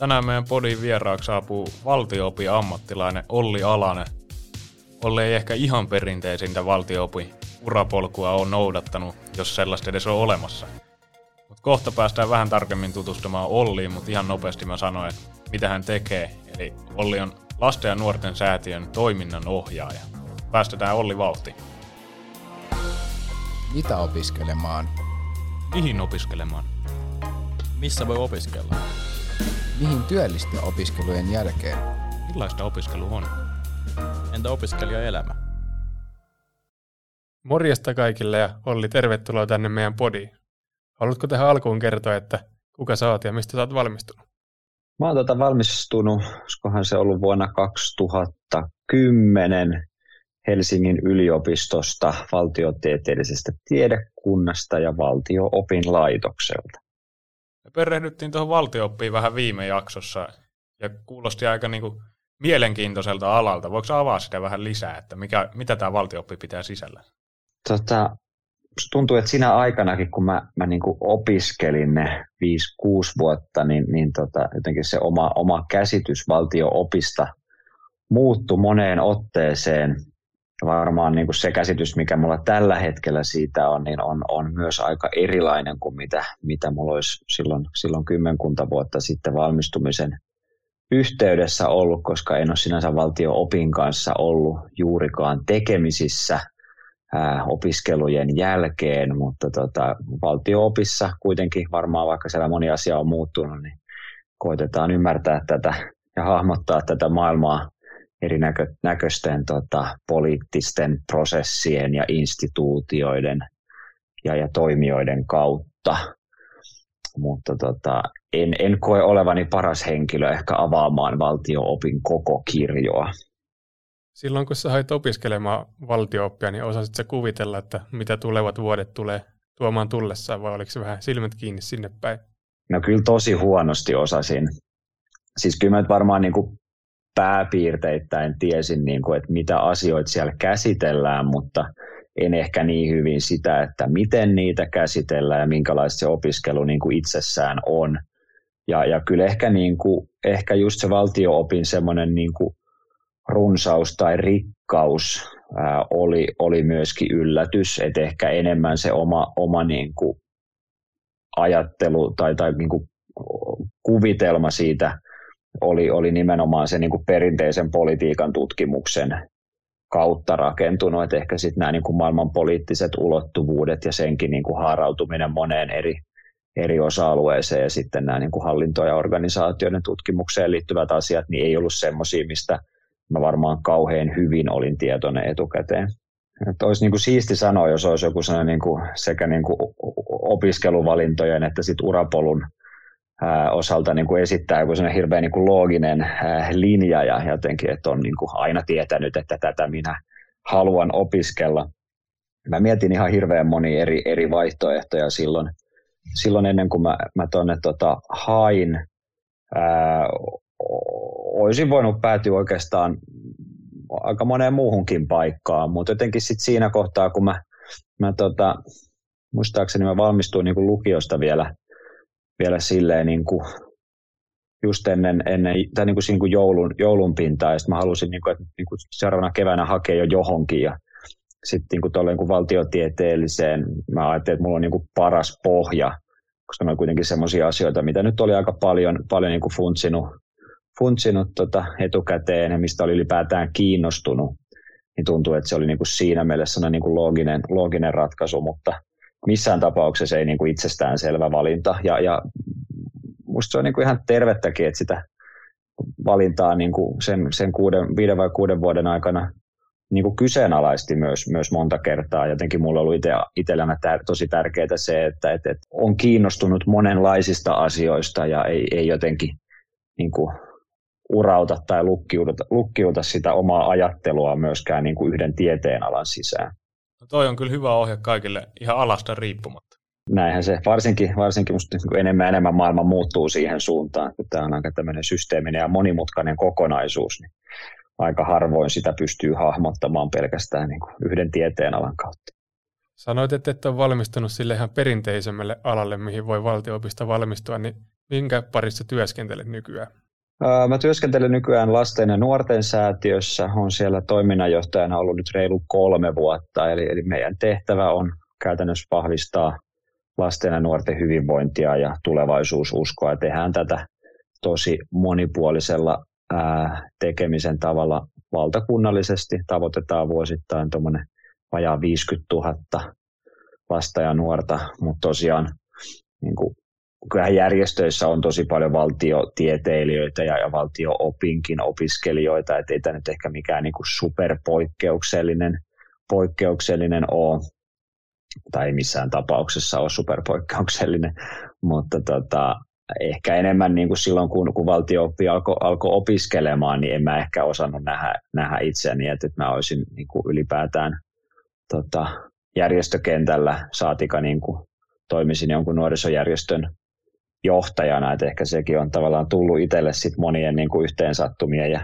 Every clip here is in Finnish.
Tänään meidän podin vieraaksi saapuu valtio-opin ammattilainen Olli Alanen. Olli ei ehkä ihan perinteisintä valtio-opin urapolkua on noudattanut, jos sellaista edes on olemassa. Mut kohta päästään vähän tarkemmin tutustumaan Olliin, mutta ihan nopeasti mä sanoin, että mitä hän tekee. Eli Olli on lasten ja nuorten säätiön toiminnan ohjaaja. Päästetään Olli vauhtiin. Mitä opiskelemaan? Mihin opiskelemaan? Missä voi opiskella? Mihin työllistyä opiskelujen jälkeen? Millaista opiskelu on? Entä opiskelijaelämä? Morjesta kaikille ja Olli, tervetuloa tänne meidän podiin. Haluatko tähän alkuun kertoa, että kuka sä oot ja mistä sä oot valmistunut? Mä oon valmistunut, olisikohan se ollut vuonna 2010 Helsingin yliopistosta, valtiotieteellisestä tiedekunnasta ja valtio-opin laitokselta. Me perehdyttiin tuohon valtio-oppiin vähän viime jaksossa ja kuulosti aika mielenkiintoiselta alalta. Voiko avaa sitä vähän lisää, että mitä tämä valtio-oppi pitää sisällä? Tuntuu, että sinä aikanakin, kun mä opiskelin ne 5-6 vuotta, niin jotenkin se oma käsitys valtio-opista muuttui moneen otteeseen. Varmaan se käsitys, mikä mulla tällä hetkellä siitä on, niin on myös aika erilainen kuin mitä mulla olisi silloin kymmenkunta vuotta sitten valmistumisen yhteydessä ollut, koska en ole sinänsä valtio-opin kanssa ollut juurikaan tekemisissä opiskelujen jälkeen, mutta valtio-opissa kuitenkin varmaan, vaikka siellä moni asia on muuttunut, niin koitetaan ymmärtää tätä ja hahmottaa tätä maailmaa erinäköisten poliittisten prosessien ja instituutioiden ja toimijoiden kautta. Mutta en koe olevani paras henkilö ehkä avaamaan valtio-opin koko kirjoa. Silloin kun sä hait opiskelemaan valtio-oppia, niin osasit sä kuvitella, että mitä tulevat vuodet tulee tuomaan tullessaan, vai oliko se vähän silmät kiinni sinne päin? No kyllä tosi huonosti osasin. Siis kyllä mä nyt varmaan pääpiirteittäin tiesin, että mitä asioita siellä käsitellään, mutta en ehkä niin hyvin sitä, että miten niitä käsitellään ja minkälaista se opiskelu itsessään on. Ja kyllä ehkä just se valtio-opin semmoinen runsaus tai rikkaus oli myöskin yllätys, että ehkä enemmän se oma ajattelu tai kuvitelma siitä oli nimenomaan se perinteisen politiikan tutkimuksen kautta rakentunut, että ehkä sitten nämä maailman poliittiset ulottuvuudet ja senkin haarautuminen moneen eri osa-alueeseen ja sitten nämä hallinto- ja organisaatioiden tutkimukseen liittyvät asiat, niin ei ollut semmoisia, mistä mä varmaan kauhean hyvin olin tietoinen etukäteen. Että olisi siisti sanoa, jos olisi joku sellainen sekä opiskeluvalintojen että sit urapolun osalta esittää joku sellainen hirveän looginen linja ja jotenkin, että on aina tietänyt, että tätä minä haluan opiskella. Mä mietin ihan hirveän monia eri vaihtoehtoja silloin ennen kuin mä tuonne hain. Olisin voinut päätyä oikeastaan aika moneen muuhunkin paikkaan, mutta jotenkin sit siinä kohtaa, kun mä muistaakseni mä valmistuin lukiosta vielä silleen just ennen tai joulun pintaa, ja sitten mä halusin, että seuraavana keväänä hakea jo johonkin, ja sitten tuolleen valtiotieteelliseen mä ajattelin, että mulla on paras pohja, koska ne on kuitenkin semmoisia asioita, mitä nyt oli aika paljon funtsinut etukäteen ja mistä oli ylipäätään kiinnostunut, niin tuntuu, että se oli siinä mielessä looginen ratkaisu, mutta missään tapauksessa ei itsestäänselvä valinta. Ja musta se on ihan tervettäkin, että sitä valintaa sen 5 vai 6 vuoden aikana kyseenalaisti myös monta kertaa. Jotenkin mulla on ollut itsellänä tosi tärkeää se, että on kiinnostunut monenlaisista asioista ja ei jotenkin urauta tai lukkiuta sitä omaa ajattelua myöskään yhden tieteenalan sisään. No toi on kyllä hyvä ohje kaikille ihan alasta riippumatta. Näinhän se, varsinkin musta enemmän maailma muuttuu siihen suuntaan, kun tämä on aika tämmöinen systeeminen ja monimutkainen kokonaisuus, niin aika harvoin sitä pystyy hahmottamaan pelkästään yhden tieteenalan kautta. Sanoit, että et ole valmistunut sille ihan perinteisemmälle alalle, mihin voi valtio-opista valmistua, niin Minkä parissa työskentelet nykyään? Mä työskentelen nykyään lasten ja nuorten säätiössä. Olen siellä toiminnanjohtajana ollut nyt reilu 3 vuotta. Eli meidän tehtävä on käytännössä vahvistaa lasten ja nuorten hyvinvointia ja tulevaisuususkoa. Tehdään tätä tosi monipuolisella tekemisen tavalla valtakunnallisesti. Tavoitetaan vuosittain tuommoinen vajaa 50 000 lasta ja nuorta, mutta tosiaan niin kuin kyllähän järjestöissä on tosi paljon valtiotieteilijöitä ja valtio-opinkin opiskelijoita, että ei tämä nyt ehkä mikään niin kuin superpoikkeuksellinen ole, tai ei missään tapauksessa ole superpoikkeuksellinen, mutta ehkä enemmän niin kuin silloin, kun valtio-oppi alkoi opiskelemaan, niin en mä ehkä osannut nähdä itseäni, että mä olisin niin kuin ylipäätään järjestökentällä saatika niin kuin toimisin jonkun nuorisojärjestön johtajana, että ehkä sekin on tavallaan tullut itselle sit monien niin kuin yhteensattumien ja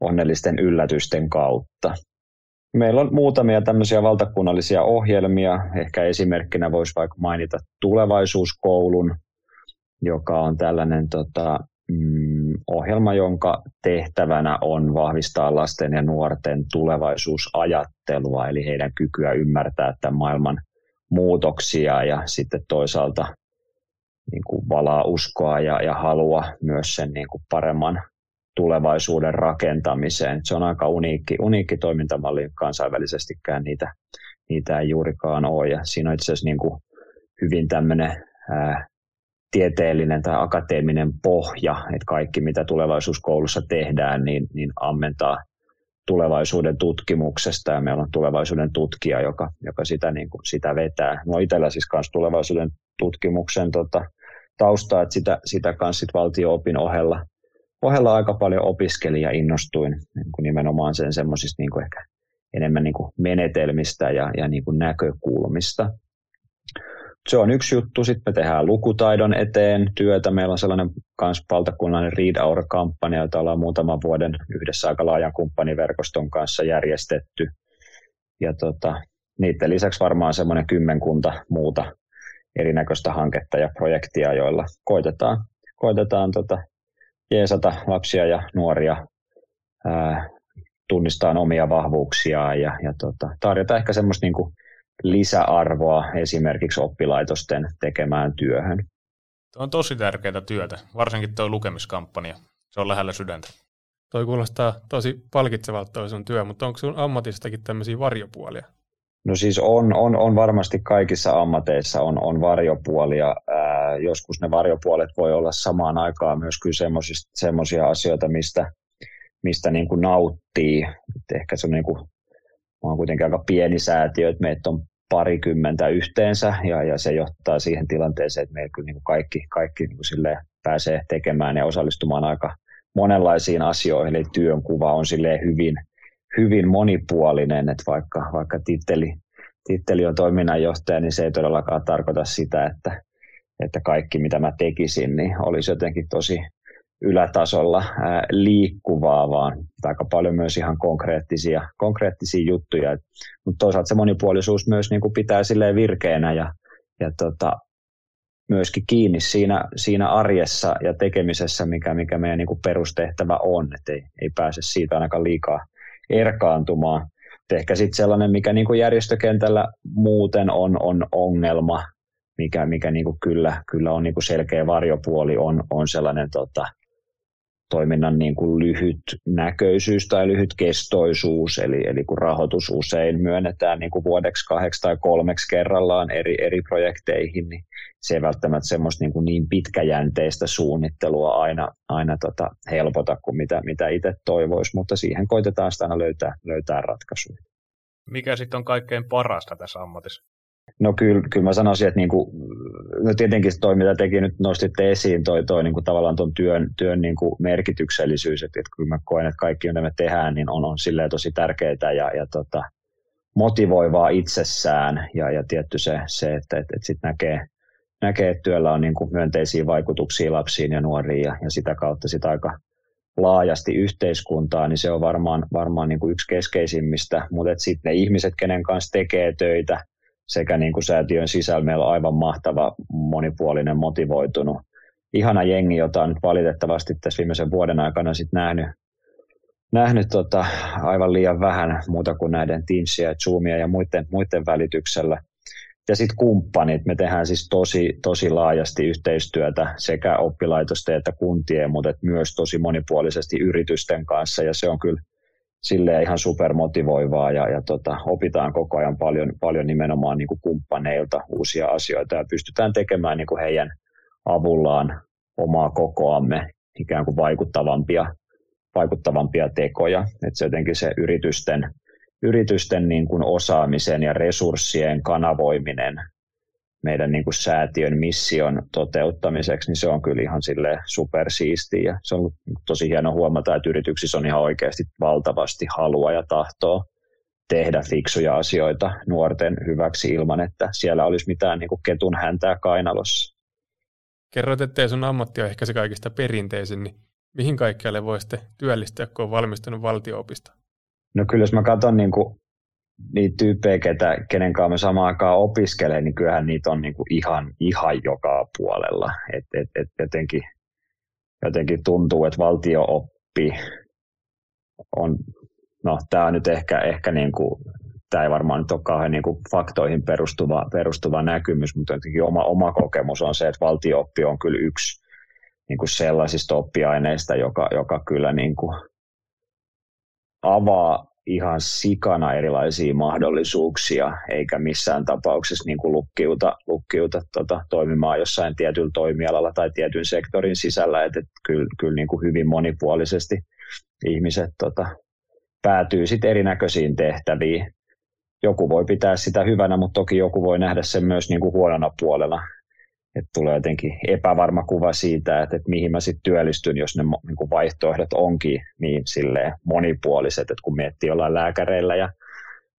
onnellisten yllätysten kautta. Meillä on muutamia tämmöisiä valtakunnallisia ohjelmia, ehkä esimerkkinä voisi vaikka mainita tulevaisuuskoulun, joka on tällainen ohjelma, jonka tehtävänä on vahvistaa lasten ja nuorten tulevaisuusajattelua, eli heidän kykyä ymmärtää tämän maailman muutoksia ja sitten toisaalta niin kuin valaa uskoa ja halua myös sen niin kuin paremman tulevaisuuden rakentamiseen. Se on aika uniikki toimintamalli, kansainvälisestikään niitä ei juurikaan ole. Ja siinä on itse asiassa niin kuin hyvin tämmöinen tieteellinen tai akateeminen pohja, että kaikki mitä tulevaisuuskoulussa tehdään, niin ammentaa tulevaisuuden tutkimuksesta, ja meillä on tulevaisuuden tutkija, joka sitä, niin kuin, sitä vetää. No itsellä siis kanssa tulevaisuuden tutkimuksen taustaa, että sitä kanssa sit valtio-opin ohella aika paljon opiskelin ja innostuin niin kuin nimenomaan sen semmoisista niin kuin ehkä enemmän niin kuin menetelmistä ja niin kuin näkökulmista. Se on yksi juttu. Sitten me tehdään lukutaidon eteen työtä. Meillä on sellainen kans valtakunnallinen Read Our-kampanja, jota ollaan muutaman vuoden yhdessä aika laajan kumppaniverkoston kanssa järjestetty. Ja niiden lisäksi varmaan semmoinen 10 muuta erinäköistä hanketta ja projektia, joilla koitetaan jeesata lapsia ja nuoria tunnistaa omia vahvuuksiaan ja tarjota ehkä semmoista niin kuin lisäarvoa esimerkiksi oppilaitosten tekemään työhön. Tuo on tosi tärkeää työtä, varsinkin tuo lukemiskampanja. Se on lähellä sydäntä. Toi kuulostaa tosi palkitsevalta toi sun työ, mutta onko sun ammatistakin tämmöisiä varjopuolia? No siis on varmasti kaikissa ammateissa on varjopuolia. Joskus ne varjopuolet voi olla samaan aikaan myös kyllä semmoisia asioita, mistä niin kuin nauttii. Et ehkä se on niin kuin on kuitenkin aika pieni säätiö, että meitä on 20 yhteensä ja se johtaa siihen tilanteeseen, että meillä kyllä niin kuin kaikki niin kuin silleen pääsee tekemään ja osallistumaan aika monenlaisiin asioihin. Eli työnkuva on silleen hyvin monipuolinen, että vaikka titteli on toiminnanjohtaja, niin se ei todellakaan tarkoita sitä, että kaikki mitä mä tekisin, niin olisi jotenkin tosi ylätasolla liikkuvaa, vaan aika paljon myös ihan konkreettisia juttuja. Mutta toisaalta se monipuolisuus myös niin kuin pitää silleen virkeänä ja myöskin kiinni siinä arjessa ja tekemisessä, mikä meidän niin kuin perustehtävä on. Et ei pääse siitä ainakaan liikaa erkaantumaan. Et ehkä sitten sellainen, mikä niin kuin järjestökentällä muuten on ongelma, mikä niin kuin kyllä on niin kuin selkeä varjopuoli, on sellainen toiminnan niin kuin lyhytnäköisyys tai lyhytkestoisuus, eli kun rahoitus usein myönnetään niin kuin vuodeksi 2 tai 3 kerrallaan eri projekteihin, niin se ei välttämättä semmoista niin pitkäjänteistä suunnittelua aina helpota kuin mitä itse toivoisi, mutta siihen koitetaan sitä aina löytää ratkaisuja. Mikä sitten on kaikkein parasta tässä ammatissa? No kyllä mä sanoisin, että no tietenkin toi, mitä tekin nyt nostitte esiin, toi niin kuin tavallaan tuon työn niin kuin merkityksellisyys, että kyllä mä koen, että kaikki mitä me tehdään, niin on silleen tosi tärkeää ja motivoivaa itsessään ja tietty se että sit näkee, että työllä on niin kuin myönteisiä vaikutuksia lapsiin ja nuoriin ja sitä kautta sit aika laajasti yhteiskuntaa, niin se on varmaan niin kuin yksi keskeisimmistä, mutta sitten ne ihmiset, kenen kanssa tekee töitä, sekä niin kuin säätiön sisällä meillä on aivan mahtava, monipuolinen, motivoitunut ihana jengi, jota on nyt valitettavasti tässä viimeisen vuoden aikana sit nähnyt aivan liian vähän muuta kuin näiden Teamsia ja Zoomia ja muiden välityksellä. Ja sitten kumppanit, me tehdään siis tosi laajasti yhteistyötä sekä oppilaitosten että kuntien, mutta et myös tosi monipuolisesti yritysten kanssa, ja se on kyllä silleen ihan supermotivoivaa, ja opitaan koko ajan paljon nimenomaan niin kuin kumppaneilta uusia asioita, ja pystytään tekemään niin kuin heidän avullaan omaa kokoamme ikään kuin vaikuttavampia tekoja, että se jotenkin se yritysten niin kuin osaamisen ja resurssien kanavoiminen meidän niin kuin säätiön mission toteuttamiseksi, niin se on kyllä ihan silleen supersiistiä. Ja se on ollut tosi hieno huomata, että yrityksissä on ihan oikeasti valtavasti halua ja tahtoa tehdä fiksuja asioita nuorten hyväksi ilman, että siellä olisi mitään niin kuin ketun häntää kainalossa. Kerroit, ettei sun ammatti on ehkä se kaikista perinteisin, niin mihin kaikkialle voisitte työllistää, kun on valmistunut valtio-opistoon? No kyllä, jos mä katson niinku niitä tyyppejä, kenen kanssa mä samaan aikaan opiskelen, niin kyllähän niitä on niinku ihan joka puolella. Et jotenkin tuntuu, että valtio-oppi on, no tää on nyt ehkä niinku, tää ei varmaan nyt ole kauhean niinku faktoihin perustuva näkymys, mutta jotenkin oma kokemus on se, että valtio-oppi on kyllä yksi niinku sellaisista oppiaineista, joka kyllä niinku avaa ihan sikana erilaisia mahdollisuuksia, eikä missään tapauksessa niin kuin lukkiuta toimimaan jossain tietyllä toimialalla tai tietyn sektorin sisällä, että kyllä niin kuin hyvin monipuolisesti ihmiset päätyy sitten erinäköisiin tehtäviin. Joku voi pitää sitä hyvänä, mutta toki joku voi nähdä sen myös niin kuin huonona puolella. Että tulee jotenkin epävarma kuva siitä, että mihin mä sitten työllistyn, jos ne niin vaihtoehdot onkin niin silleen monipuoliset, että kun miettii jollain lääkäreillä ja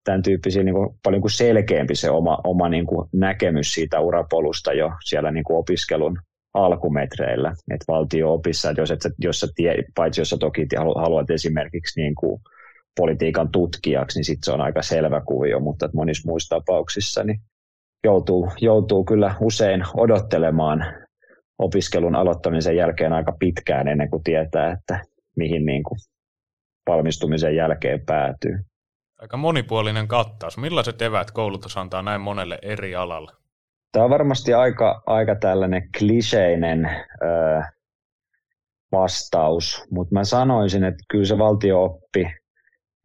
tämän tyyppisiä, niin kuin paljon kuin selkeämpi se oma niin kuin näkemys siitä urapolusta jo siellä niin kuin opiskelun alkumetreillä. Että valtio-opissa, että paitsi jos sä toki haluat esimerkiksi niin kuin politiikan tutkijaksi, niin sitten se on aika selvä kuvio, mutta monissa muissa tapauksissa niin joutuu kyllä usein odottelemaan opiskelun aloittamisen jälkeen aika pitkään ennen kuin tietää, että mihin niin kuin valmistumisen jälkeen päätyy. Aika monipuolinen kattaus. Millaiset eväät koulutus antaa näin monelle eri alalle? Tämä on varmasti aika tällainen kliseinen vastaus, mutta mä sanoisin, että kyllä se valtio-oppi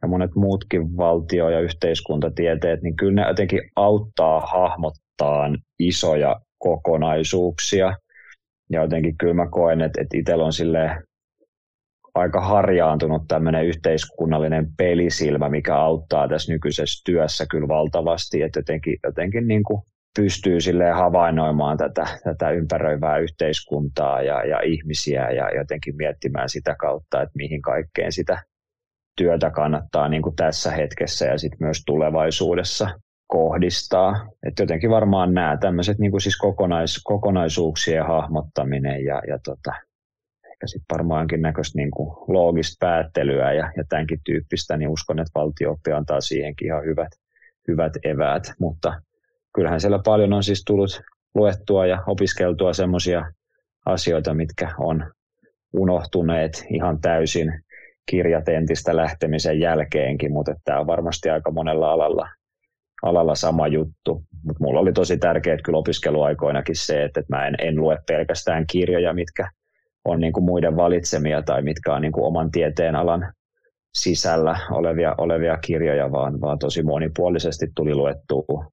ja monet muutkin valtio- ja yhteiskuntatieteet, niin kyllä ne jotenkin auttaa hahmottaa isoja kokonaisuuksia. Ja jotenkin kyllä mä koen, että itsellä on silleen aika harjaantunut tämmöinen yhteiskunnallinen pelisilmä, mikä auttaa tässä nykyisessä työssä kyllä valtavasti, että jotenkin niin kuin pystyy silleen havainnoimaan tätä ympäröivää yhteiskuntaa ja ihmisiä ja jotenkin miettimään sitä kautta, että mihin kaikkeen sitä työtä kannattaa niin kuin tässä hetkessä ja sitten myös tulevaisuudessa kohdistaa. Et jotenkin varmaan nämä tämmöiset niin kuin siis kokonaisuuksien hahmottaminen ja ehkä sitten varmaankin näköistä niin kuin loogista päättelyä ja tämänkin tyyppistä, niin uskon, että valtio-oppi antaa siihenkin ihan hyvät eväät. Mutta kyllähän siellä paljon on siis tullut luettua ja opiskeltua semmoisia asioita, mitkä on unohtuneet ihan täysin kirjatentistä lähtemisen jälkeenkin, mutta tämä on varmasti aika monella alalla sama juttu. Mut mulla oli tosi tärkeää kyllä opiskeluaikoinakin se, että mä en lue pelkästään kirjoja, mitkä on niinku muiden valitsemia tai mitkä on niinku oman tieteenalan sisällä olevia kirjoja, vaan tosi monipuolisesti tuli luettua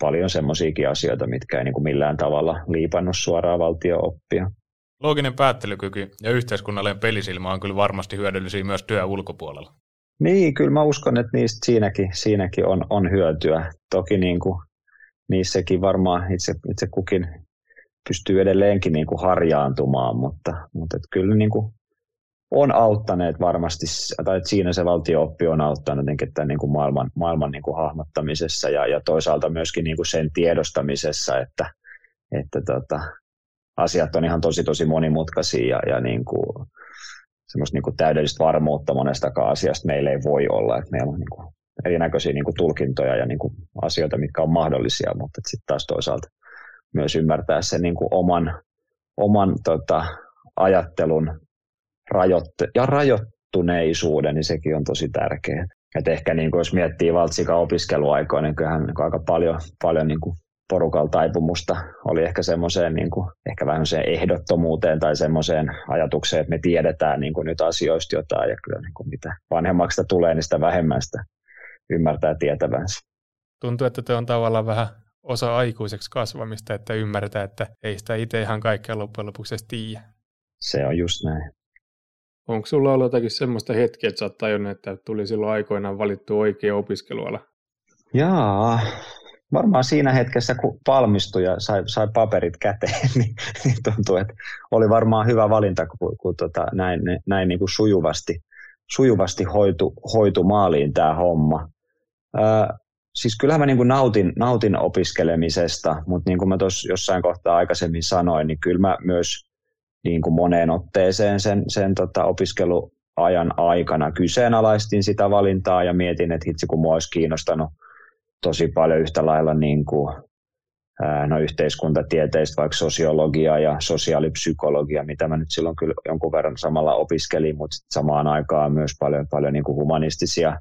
paljon semmoisiakin asioita, mitkä ei niinku millään tavalla liipannut suoraan valtio-oppia. Looginen päättelykyky ja yhteiskunnallinen pelisilmä on kyllä varmasti hyödyllisiä myös työn ulkopuolella. Niin, kyllä mä uskon, että niistä siinäkin on hyötyä. Toki niin kuin, niissäkin varmaan itse kukin pystyy edelleenkin niin kuin harjaantumaan, mutta kyllä niin kuin on auttanut varmasti, tai siinä se valtio-oppi on auttanut tämän niin kuin maailman niin kuin hahmottamisessa ja toisaalta myöskin niin kuin sen tiedostamisessa, että asiat on ihan tosi monimutkaisia ja niin kuin semmoista niin kuin täydellistä varmuutta monestakaan asiasta meillä ei voi olla. Et meillä on niin kuin erinäköisiä niin kuin tulkintoja ja niin kuin asioita, mitkä on mahdollisia, mutta sitten taas toisaalta myös ymmärtää sen niin kuin oman oman ajattelun rajoittuneisuuden, niin sekin on tosi tärkeää. Et ehkä niin kuin jos miettii valtsikaa opiskeluaikoja, niin kyllähän aika paljon niin kuin porukalla taipumusta oli ehkä semmoiseen niin kuin, ehkä vähän semmoiseen ehdottomuuteen tai semmoiseen ajatukseen, että me tiedetään niin kuin nyt asioista jotain, ja kyllä niin kuin mitä vanhemmaksi sitä tulee, niin sitä vähemmän sitä ymmärtää tietävänsä. Tuntuu, että te on tavallaan vähän osa aikuiseksi kasvamista, että ymmärtää, että ei sitä itse ihan kaikkea loppujen lopuksi tiedä. Se on just näin. Onko sulla ollut jotakin semmoista hetkeä, että sä oot tajunnut, että tuli silloin aikoinaan valittu oikea opiskeluala? Jaa, varmaan siinä hetkessä, kun valmistui ja sai paperit käteen, niin tuntui, että oli varmaan hyvä valinta, kun näin niin kuin sujuvasti hoitu maaliin tämä homma. Siis kyllähän mä niin kuin nautin opiskelemisesta, mutta niin kuin mä tuossa jossain kohtaa aikaisemmin sanoin, niin kyllä mä myös niin kuin moneen otteeseen sen opiskeluajan aikana kyseenalaistin sitä valintaa ja mietin, että hitsi kun mua olisi kiinnostanut tosi paljon yhtä lailla niin kuin, yhteiskuntatieteistä, vaikka sosiologia ja sosiaalipsykologia, mitä mä nyt silloin kyllä jonkun verran samalla opiskelin, mutta samaan aikaan myös paljon niin kuin humanistisia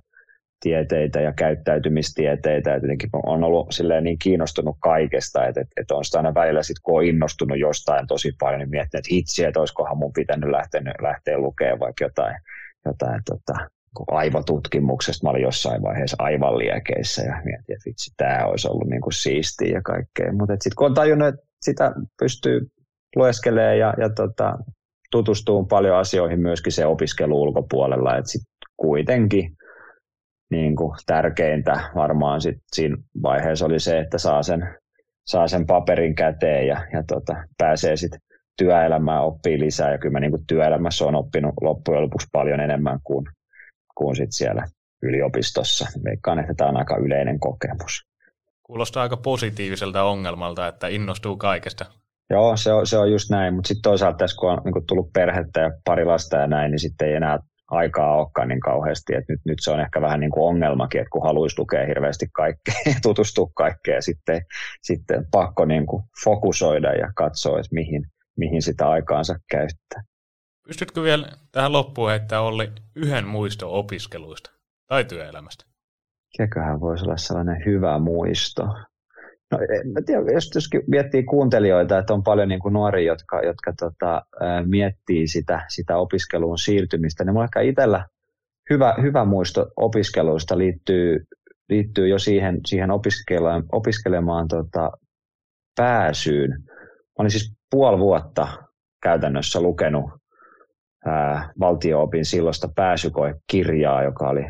tieteitä ja käyttäytymistieteitä, että jotenkin on ollut silleen niin kiinnostunut kaikesta, että on sitä aina välillä sitten, kun on innostunut jostain tosi paljon, niin miettinyt, että hitsi, että olisikohan mun pitänyt lähteä lukemaan vaikka jotain aivotutkimuksesta. Mä olin jossain vaiheessa aivan liekeissä ja mietin, että vitsi, tämä olisi ollut niin kuin siistiä ja kaikkea, mutta sitten kun on tajunnut, että sitä pystyy lueskelemaan ja tutustumaan paljon asioihin myöskin se opiskelu ulkopuolella, että sitten kuitenkin niin kuin tärkeintä varmaan sit siinä vaiheessa oli se, että saa sen paperin käteen ja pääsee sitten työelämään oppii lisää. Ja kyllä mä niin kuin työelämässä olen oppinut loppujen lopuksi paljon enemmän kuin sit siellä yliopistossa. Veikkaan, että tämä on aika yleinen kokemus. Kuulostaa aika positiiviselta ongelmalta, että innostuu kaikesta. Joo, se on just näin. Mutta sitten toisaalta tässä, kun on niin kuin tullut perhettä ja pari lasta ja näin, niin sitten ei enää aikaa olekaan niin kauheasti, että nyt se on ehkä vähän niin kuin ongelmakin, että kun haluaisi lukea hirveästi kaikkea ja tutustua kaikkeen, sitten pakko niin kuin fokusoida ja katsoa, että mihin sitä aikaansa käyttää. Pystytkö vielä tähän loppuun heittää, Olli, yhden muisto opiskeluista tai työelämästä? Mikäköhän voisi olla sellainen hyvä muisto? No, en tiedä, jos miettii kuuntelijoita, että on paljon niin kuin nuoria, jotka miettii sitä opiskeluun siirtymistä, niin minulla ehkä itsellä hyvä muisto opiskeluista liittyy jo siihen opiskelemaan pääsyyn. Mä olin siis puoli vuotta käytännössä lukenut valtio-opin silloista pääsykoekirjaa, joka oli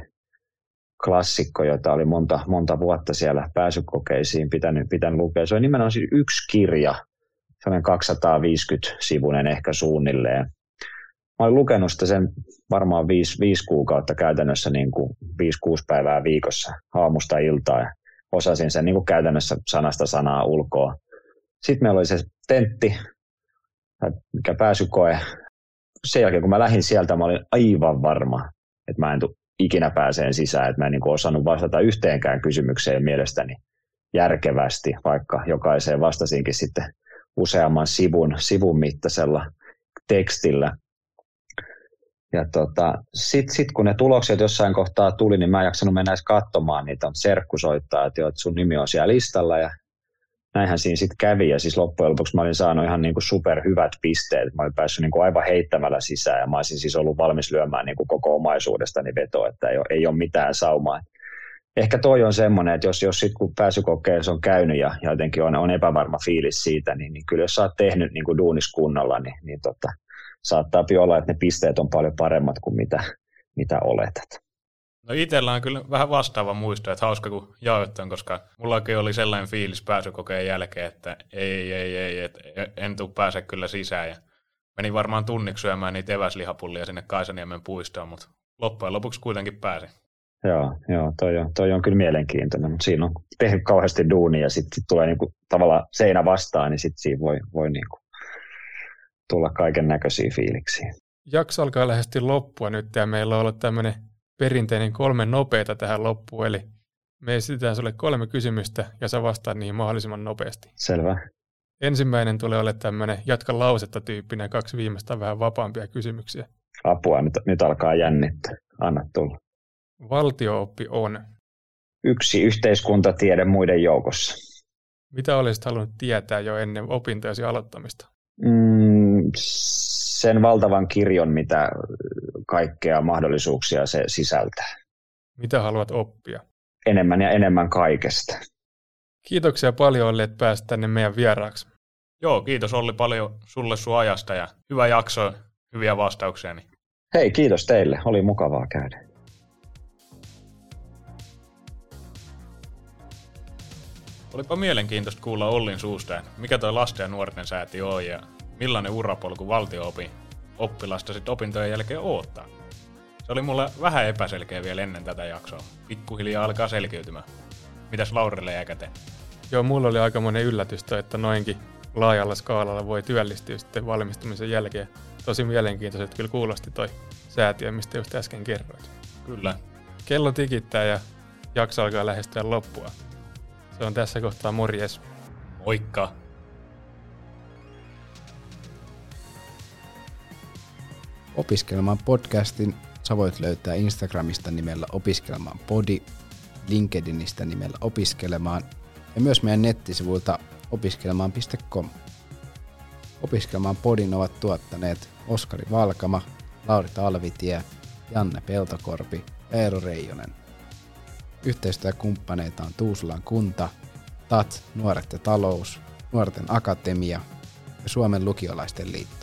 klassikko, jota oli monta vuotta siellä pääsykokeisiin pitänyt lukea. Se on nimenomaan siis yksi kirja, sellainen 250-sivuinen ehkä suunnilleen. Mä olin lukenut sitä sen varmaan 5 kuukautta käytännössä, niin kuin 5-6 päivää viikossa aamusta iltaa, ja osasin sen niin kuin käytännössä sanasta sanaa ulkoa. Sitten meillä oli se tentti, mikä pääsykoe. Sen jälkeen, kun mä lähdin sieltä, mä olin aivan varma, että mä en tule ikinä pääseen sisään, että mä en niin kuin osannut vastata yhteenkään kysymykseen mielestäni järkevästi, vaikka jokaiseen vastasinkin sitten useamman sivun mittaisella tekstillä. Ja sit kun ne tulokset jossain kohtaa tuli, niin mä en jaksanut mennä edes katsomaan niitä, mutta serkku soittaa, että sun nimi on siellä listalla, ja näinhän siinä sitten kävi, ja siis loppujen lopuksi mä olin saanut ihan niin kuin superhyvät pisteet. Mä olin päässyt niin kuin aivan heittämällä sisään, ja mä olisin siis ollut valmis lyömään niin kuin koko omaisuudestani vetoa, että ei ole mitään saumaa. Ehkä toi on semmoinen, että jos sitten kun pääsykokeessa on käynyt ja jotenkin on epävarma fiilis siitä, niin kyllä jos sä oot tehnyt niin kuin duunis kunnolla, niin saattaa olla, että ne pisteet on paljon paremmat kuin mitä oletat. No itsellä on kyllä vähän vastaava muisto, että hauska kun jaoit ton, koska mullakin oli sellainen fiilis pääsykokeen jälkeen, että ei, en tule pääse kyllä sisään. Ja menin varmaan tunniksi syömään niitä eväslihapullia sinne Kaisaniemen puistoon, mutta loppujen lopuksi kuitenkin pääsin. Joo, toi on kyllä mielenkiintoinen, mutta siinä on tehnyt kauheasti duunia ja sitten tulee niinku tavallaan seinä vastaan, niin sitten siinä voi niinku tulla kaiken näköisiä fiiliksiä. Jakso alkaa lähesti loppua nyt ja meillä on ollut tämmöinen perinteinen 3 nopeita tähän loppuun, eli me esitetään sulle 3 kysymystä ja sä vastaat niihin mahdollisimman nopeasti. Selvä. Ensimmäinen tulee olemaan tämmöinen jatka lausetta -tyyppinen, kaksi viimeistä vähän vapaampia kysymyksiä. Apua, nyt alkaa jännittää. Anna tulla. Valtio-oppi on? Yksi yhteiskuntatiede muiden joukossa. Mitä olisit halunnut tietää jo ennen opintojasi aloittamista? Sen valtavan kirjon, mitä kaikkea mahdollisuuksia se sisältää. Mitä haluat oppia? Enemmän ja enemmän kaikesta. Kiitoksia paljon, Olli, että pääsit tänne meidän vieraaksi. Joo, kiitos Olli paljon sulle sun ajasta ja hyvä jakso, hyviä vastauksia. Hei, kiitos teille. Oli mukavaa käydä. Olipa mielenkiintoista kuulla Ollin suustaan, mikä toi Lasten ja Nuorten Säätiö on ja millainen urapolku valtio-opin oppilasta sit opintojen jälkeen odottaa. Se oli mulle vähän epäselkeä vielä ennen tätä jaksoa. Pikkuhiljaa alkaa selkiytymään. Mitäs Laurille jäi käteen? Joo, mulla oli aikamoinen yllätys, että noinkin laajalla skaalalla voi työllistyä sitten valmistumisen jälkeen. Tosi mielenkiintoiset kyllä kuulosti toi säätiö, mistä just äsken kerroit. Kyllä. Kello tikittää ja jakso alkaa lähestyä loppua. Se on tässä kohtaa morjes. Moikka! Opiskelemaan podcastin sä voit löytää Instagramista nimellä Opiskelemaan Podi, LinkedInistä nimellä Opiskelemaan ja myös meidän nettisivuilta opiskelemaan.com. Opiskelemaan Podin ovat tuottaneet Oskari Valkama, Lauri Talvitie, Janne Peltokorpi ja Eero Reijonen. Yhteistyökumppaneita on Tuusulan kunta, TAT, Nuoret ja talous, Nuorten akatemia ja Suomen lukiolaisten liitto.